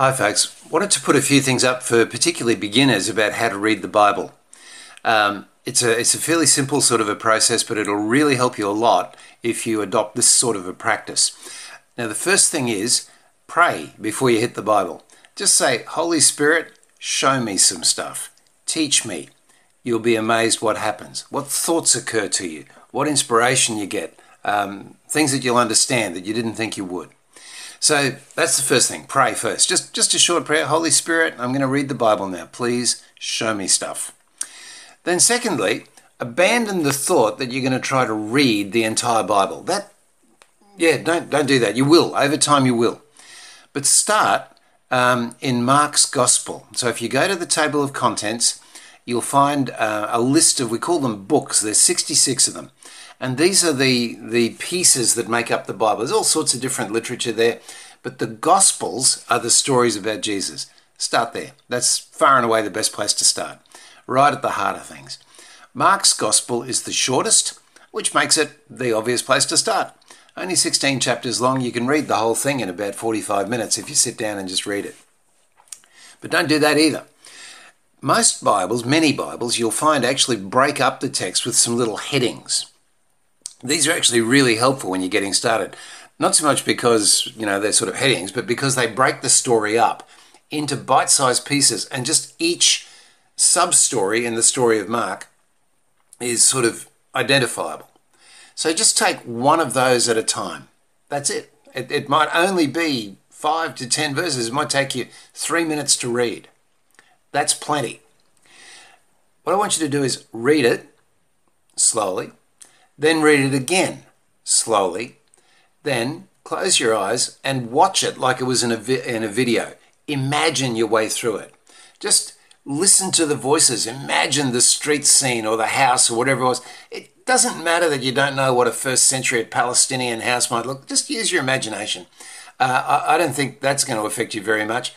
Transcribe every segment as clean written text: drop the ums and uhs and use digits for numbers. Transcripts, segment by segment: Hi folks, wanted to put a few things up for particularly beginners about how to read the Bible. It's a fairly simple sort of a process, but it'll really help you a lot if you adopt this sort of a practice. Now the first thing is, pray before you hit the Bible. Just say, Holy Spirit, show me some stuff, teach me. You'll be amazed what happens, what thoughts occur to you, what inspiration you get, things that you'll understand that you didn't think you would. So that's the first thing, pray first. Just a short prayer, Holy Spirit, I'm going to read the Bible now. Please show me stuff. Then secondly, abandon the thought that you're going to try to read the entire Bible. Don't do that. You will. Over time you will. But start in Mark's Gospel. So if you go to the table of contents, you'll find a list of, we call them books. There's 66 of them. And these are the pieces that make up the Bible. There's all sorts of different literature there, but the Gospels are the stories about Jesus. Start there. That's far and away the best place to start, right at the heart of things. Mark's Gospel is the shortest, which makes it the obvious place to start. Only 16 chapters long. You can read the whole thing in about 45 minutes if you sit down and just read it. But don't do that either. Most Bibles, many Bibles, you'll find actually break up the text with some little headings. These are actually really helpful when you're getting started. Not so much because, you know, they're sort of headings, but because they break the story up into bite-sized pieces, and just each sub-story in the story of Mark is sort of identifiable. So just take one of those at a time. That's it. It might only be 5 to 10 verses. It might take you 3 minutes to read. That's plenty. What I want you to do is read it slowly, then read it again, slowly, then close your eyes and watch it like it was in a video. Imagine your way through it. Just listen to the voices. Imagine the street scene or the house or whatever it was. It doesn't matter that you don't know what a first century Palestinian house might look. Just use your imagination. I don't think that's going to affect you very much.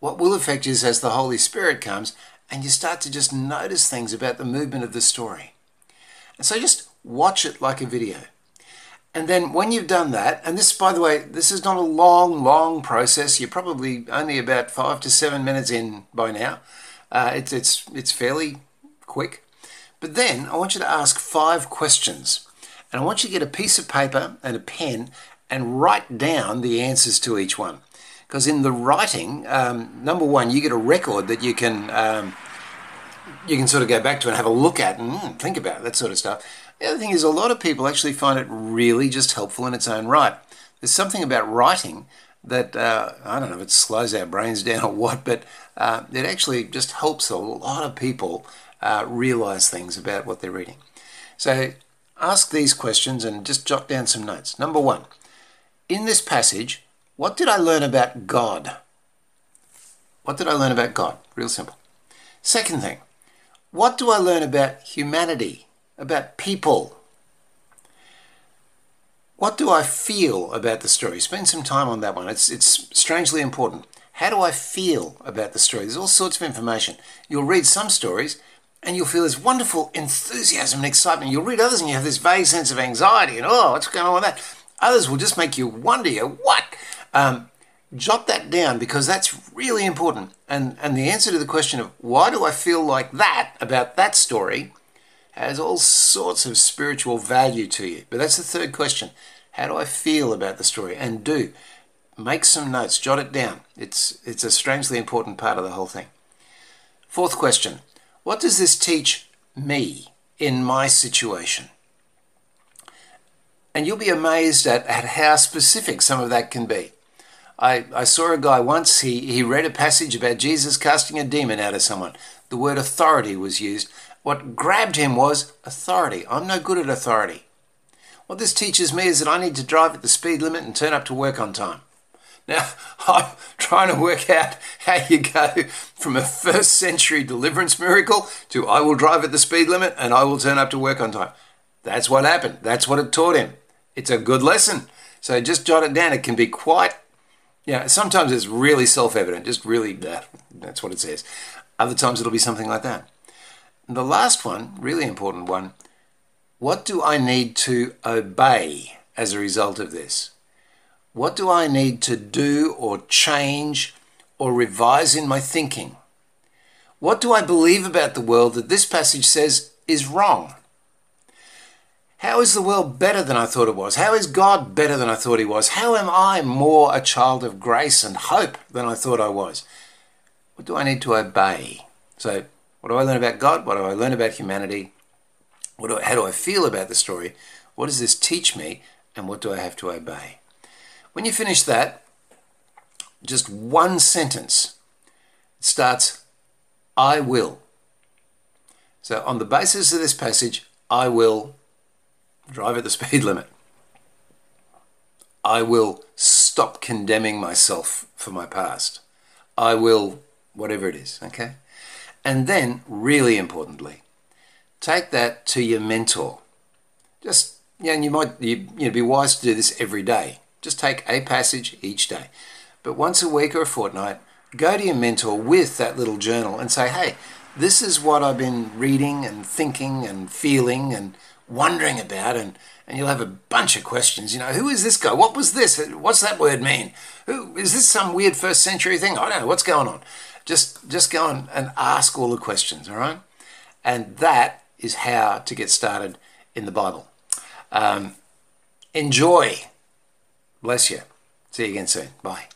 What will affect you is as the Holy Spirit comes and you start to just notice things about the movement of the story. And so just watch it like a video. And then when you've done that, and this, by the way, this is not a long process. You're probably only about 5 to 7 minutes in by now. It's fairly quick. But then I want you to ask 5 questions. And I want you to get a piece of paper and a pen and write down the answers to each one. Because in the writing, number one, you get a record that you can sort of go back to and have a look at and think about, that sort of stuff. The other thing is a lot of people actually find it really just helpful in its own right. There's something about writing that, I don't know if it slows our brains down or what, but it actually just helps a lot of people realize things about what they're reading. So ask these questions and just jot down some notes. Number one, in this passage, what did I learn about God? What did I learn about God? Real simple. Second thing, what do I learn about humanity, about people? What do I feel about the story? Spend some time on that one. It's strangely important. How do I feel about the story? There's all sorts of information. You'll read some stories and you'll feel this wonderful enthusiasm and excitement. You'll read others and you have this vague sense of anxiety and, oh, what's going on with that? Others will just make you wonder, what? Jot that down because that's really important. And the answer to the question of why do I feel like that about that story has all sorts of spiritual value to you. But that's the third question. How do I feel about the story? And do make some notes, jot it down. It's a strangely important part of the whole thing. Fourth question. What does this teach me in my situation? And you'll be amazed at how specific some of that can be. I saw a guy once, he read a passage about Jesus casting a demon out of someone. The word authority was used. What grabbed him was authority. I'm no good at authority. What this teaches me is that I need to drive at the speed limit and turn up to work on time. Now, I'm trying to work out how you go from a first century deliverance miracle to I will drive at the speed limit and I will turn up to work on time. That's what happened. That's what it taught him. It's a good lesson. So just jot it down. It can be quite, sometimes it's really self-evident, just really, that's what it says. Other times it'll be something like that. And the last one, really important one, what do I need to obey as a result of this? What do I need to do or change or revise in my thinking? What do I believe about the world that this passage says is wrong? How is the world better than I thought it was? How is God better than I thought he was? How am I more a child of grace and hope than I thought I was? What do I need to obey? So what do I learn about God? What do I learn about humanity? How do I feel about the story? What does this teach me? And what do I have to obey? When you finish that, just one sentence. It starts, I will. So on the basis of this passage, I will drive at the speed limit. I will stop condemning myself for my past. I will, whatever it is, okay? And then, really importantly, take that to your mentor. Just, yeah, and you be wise to do this every day. Just take a passage each day. But once a week or a fortnight, go to your mentor with that little journal and say, hey, this is what I've been reading and thinking and feeling and wondering about, and you'll have a bunch of questions. You know, who is this guy? What was this? What's that word mean? Who is this? Some weird first century thing? I don't know. What's going on? Just go on and ask all the questions, all right? And that is how to get started in the Bible. Enjoy. Bless you. See you again soon. Bye.